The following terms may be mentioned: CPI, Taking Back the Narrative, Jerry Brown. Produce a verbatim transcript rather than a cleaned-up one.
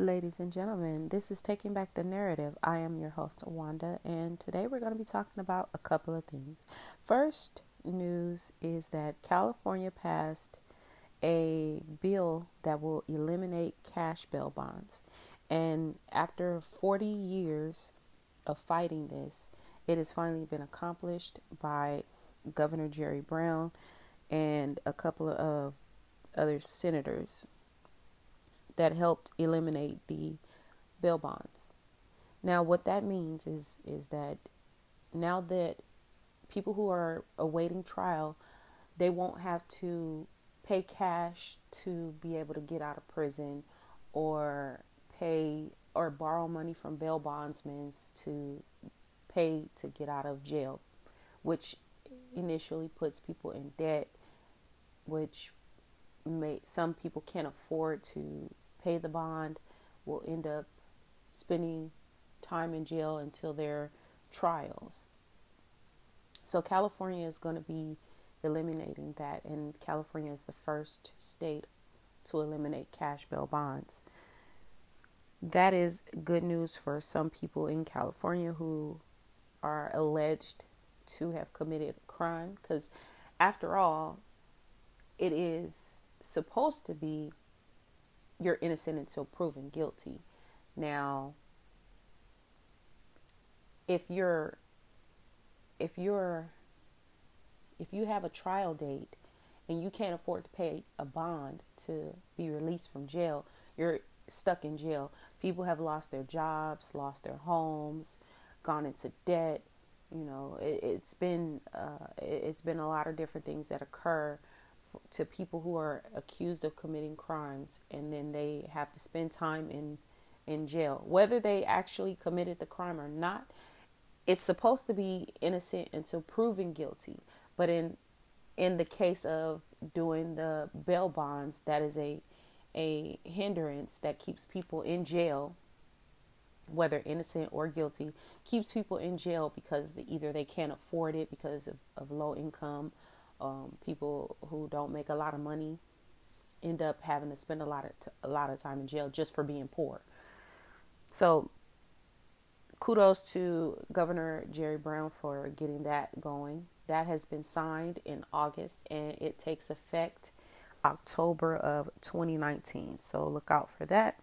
Ladies and gentlemen, this is Taking Back the Narrative. I am your host, Wanda, and today we're going to be talking about a couple of things. First news is that California passed a bill that will eliminate cash bail bonds. And after forty years of fighting this, it has finally been accomplished by Governor Jerry Brown and a couple of other senators that helped eliminate the bail bonds. Now, what that means is, is that now that people who are awaiting trial, they won't have to pay cash to be able to get out of prison or pay or borrow money from bail bondsmen to pay to get out of jail, which initially puts people in debt, which may, some people can't afford to pay the bond, will end up spending time in jail until their trials. So California is going to be eliminating that, and California is the first state to eliminate cash bail bonds. That is good news for some people in California who are alleged to have committed a crime, because after all, it is supposed to be you're innocent until proven guilty. Now, if you're, if you're, if you have a trial date and you can't afford to pay a bond to be released from jail, you're stuck in jail. People have lost their jobs, lost their homes, gone into debt. You know, it, it's been, uh, it's been a lot of different things that occur to people who are accused of committing crimes, and then they have to spend time in in jail, whether they actually committed the crime or not. It's supposed to be innocent until proven guilty, but in in the case of doing the bail bonds, that is a a hindrance that keeps people in jail, whether innocent or guilty, keeps people in jail because either they can't afford it because of, of low income. Um, people who don't make a lot of money end up having to spend a lot of t- a lot of time in jail just for being poor. So kudos to Governor Jerry Brown for getting that going. That has been signed in August, and it takes effect October of twenty nineteen. So look out for that.